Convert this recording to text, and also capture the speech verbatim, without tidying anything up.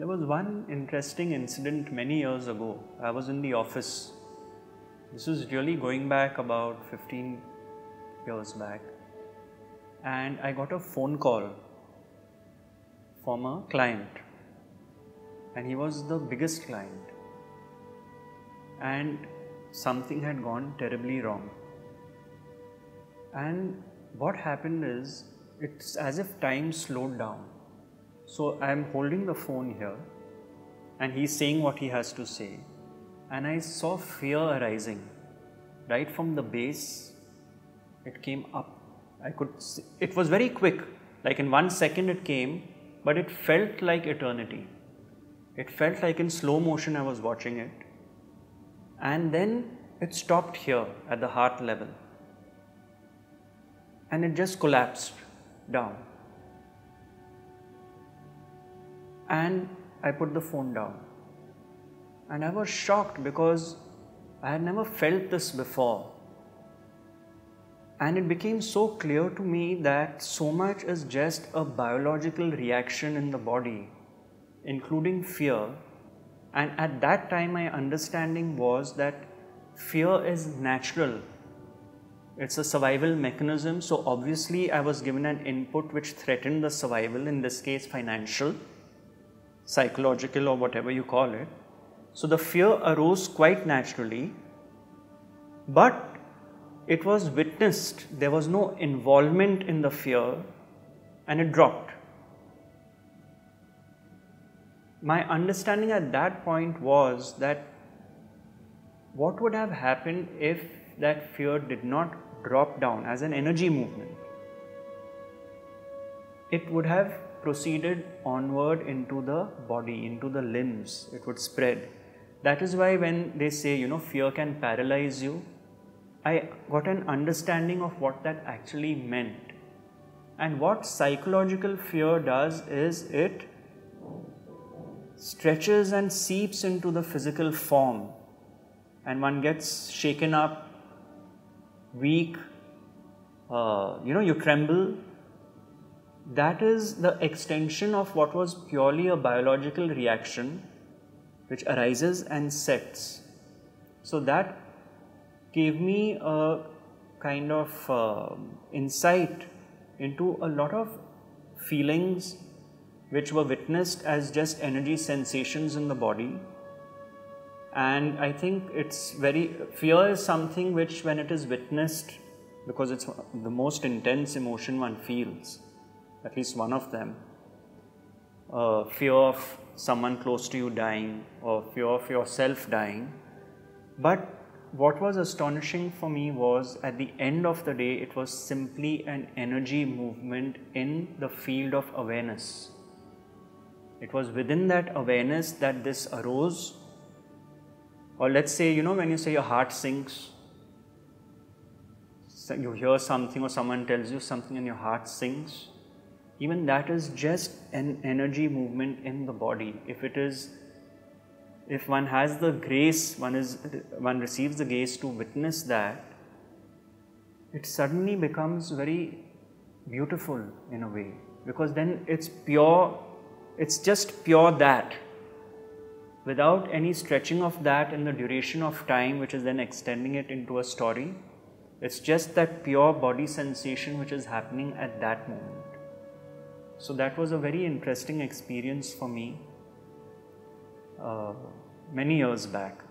There was one interesting incident many years ago. I was in the office. This was really going back about fifteen years back, and I got a phone call from a client, and he was the biggest client, and something had gone terribly wrong. And what happened is, it's as if time slowed down. So I am holding the phone here and he's saying what he has to say, and I saw fear arising right from the base. It came up. I could see, it was very quick, like in one second it came, but it felt like eternity. It felt like in slow motion I was watching it, and then it stopped here at the heart level. And it just collapsed down. And I put the phone down. And I was shocked because I had never felt this before. And it became so clear to me that so much is just a biological reaction in the body, including fear. And at that time, my understanding was that fear is natural. It's a survival mechanism, so obviously I was given an input which threatened the survival, in this case financial, psychological, or whatever you call it. So the fear arose quite naturally, but it was witnessed. There was no involvement in the fear, and it dropped. My understanding at that point was that what would have happened if that fear did not drop down as an energy movement. It would have proceeded onward into the body, into the limbs. It would spread. That is why when they say, you know, fear can paralyze you, I got an understanding of what that actually meant. And what psychological fear does is it stretches and seeps into the physical form, and one gets shaken up, weak, uh, you know, you tremble. That is the extension of what was purely a biological reaction which arises and sets. So that gave me a kind of uh, insight into a lot of feelings which were witnessed as just energy sensations in the body. And I think it's very, fear is something which when it is witnessed, because it's the most intense emotion one feels, at least one of them, uh, fear of someone close to you dying or fear of yourself dying. But what was astonishing for me was at the end of the day, it was simply an energy movement in the field of awareness. It was within that awareness that this arose. Or let's say, you know, when you say your heart sinks, so you hear something or someone tells you something and your heart sinks. Even that is just an energy movement in the body. If it is, if one has the grace, one is, one receives the grace to witness that, it suddenly becomes very beautiful in a way, because then it's pure, it's just pure that, without any stretching of that in the duration of time, which is then extending it into a story. It's just that pure body sensation which is happening at that moment. So that was a very interesting experience for me uh, many years back.